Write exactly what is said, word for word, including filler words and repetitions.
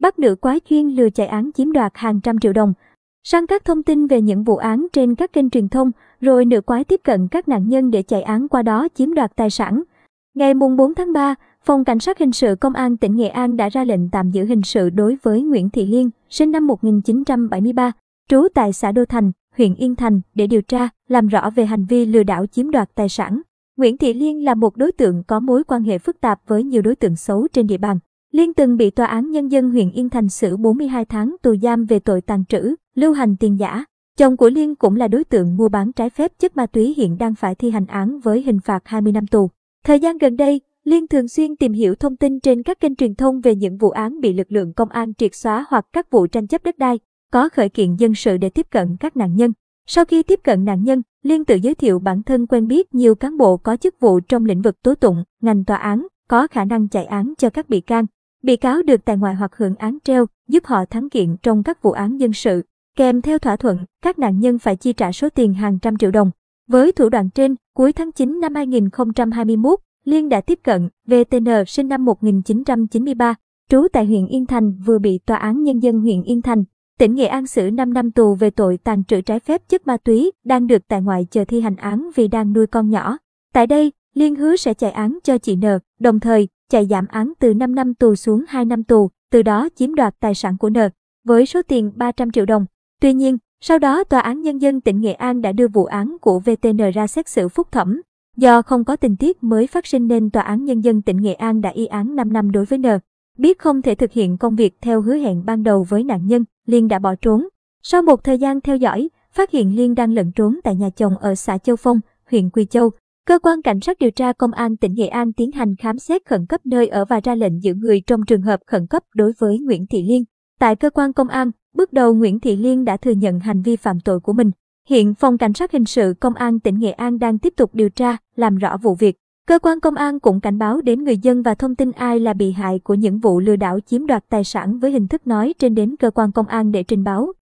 bắt nữ quái chuyên lừa chạy án chiếm đoạt hàng trăm triệu đồng. Săn các thông tin về những vụ án trên các kênh truyền thông, rồi nữ quái tiếp cận các nạn nhân để chạy án, qua đó chiếm đoạt tài sản. Ngày bốn tháng ba, Phòng Cảnh sát Hình sự Công an tỉnh Nghệ An đã ra lệnh tạm giữ hình sự đối với Nguyễn Thị Liên, sinh năm một nghìn chín trăm bảy mươi ba, trú tại xã Đô Thành, huyện Yên Thành để điều tra, làm rõ về hành vi lừa đảo chiếm đoạt tài sản. Nguyễn Thị Liên là một đối tượng có mối quan hệ phức tạp với nhiều đối tượng xấu trên địa bàn. Liên từng bị Tòa án Nhân dân huyện Yên Thành xử bốn mươi hai tháng tù giam về tội tàng trữ, lưu hành tiền giả. Chồng của Liên cũng là đối tượng mua bán trái phép chất ma túy, hiện đang phải thi hành án với hình phạt hai mươi năm tù. Thời gian gần đây, Liên thường xuyên tìm hiểu thông tin trên các kênh truyền thông về những vụ án bị lực lượng công an triệt xóa hoặc các vụ tranh chấp đất đai, có khởi kiện dân sự để tiếp cận các nạn nhân. Sau khi tiếp cận nạn nhân, Liên tự giới thiệu bản thân quen biết nhiều cán bộ có chức vụ trong lĩnh vực tố tụng, ngành tòa án, có khả năng chạy án cho các bị can. Bị cáo được tại ngoại hoặc hưởng án treo, giúp họ thắng kiện trong các vụ án dân sự. Kèm theo thỏa thuận, các nạn nhân phải chi trả số tiền hàng trăm triệu đồng. Với thủ đoạn trên, cuối tháng chín năm hai nghìn không trăm hai mươi mốt, Liên đã tiếp cận vê tê en sinh năm một nghìn chín trăm chín mươi ba, trú tại huyện Yên Thành, vừa bị Tòa án Nhân dân huyện Yên Thành, tỉnh Nghệ An xử năm năm tù về tội tàng trữ trái phép chất ma túy, đang được tại ngoại chờ thi hành án vì đang nuôi con nhỏ. Tại đây, Liên hứa sẽ chạy án cho chị N, đồng thời chạy giảm án từ năm năm tù xuống hai năm tù, từ đó chiếm đoạt tài sản của N với số tiền ba trăm triệu đồng. Tuy nhiên, sau đó Tòa án Nhân dân tỉnh Nghệ An đã đưa vụ án của vê tê en ra xét xử phúc thẩm. Do không có tình tiết mới phát sinh nên Tòa án Nhân dân tỉnh Nghệ An đã y án năm năm đối với N. Biết không thể thực hiện công việc theo hứa hẹn ban đầu với nạn nhân, Liên đã bỏ trốn. Sau một thời gian theo dõi, phát hiện Liên đang lẩn trốn tại nhà chồng ở xã Châu Phong, huyện Quỳ Châu. Cơ quan Cảnh sát điều tra Công an tỉnh Nghệ An tiến hành khám xét khẩn cấp nơi ở và ra lệnh giữ người trong trường hợp khẩn cấp đối với Nguyễn Thị Liên. Tại cơ quan công an, bước đầu Nguyễn Thị Liên đã thừa nhận hành vi phạm tội của mình. Hiện Phòng Cảnh sát Hình sự Công an tỉnh Nghệ An đang tiếp tục điều tra, làm rõ vụ việc. Cơ quan công an cũng cảnh báo đến người dân và thông tin ai là bị hại của những vụ lừa đảo chiếm đoạt tài sản với hình thức nói trên đến cơ quan công an để trình báo.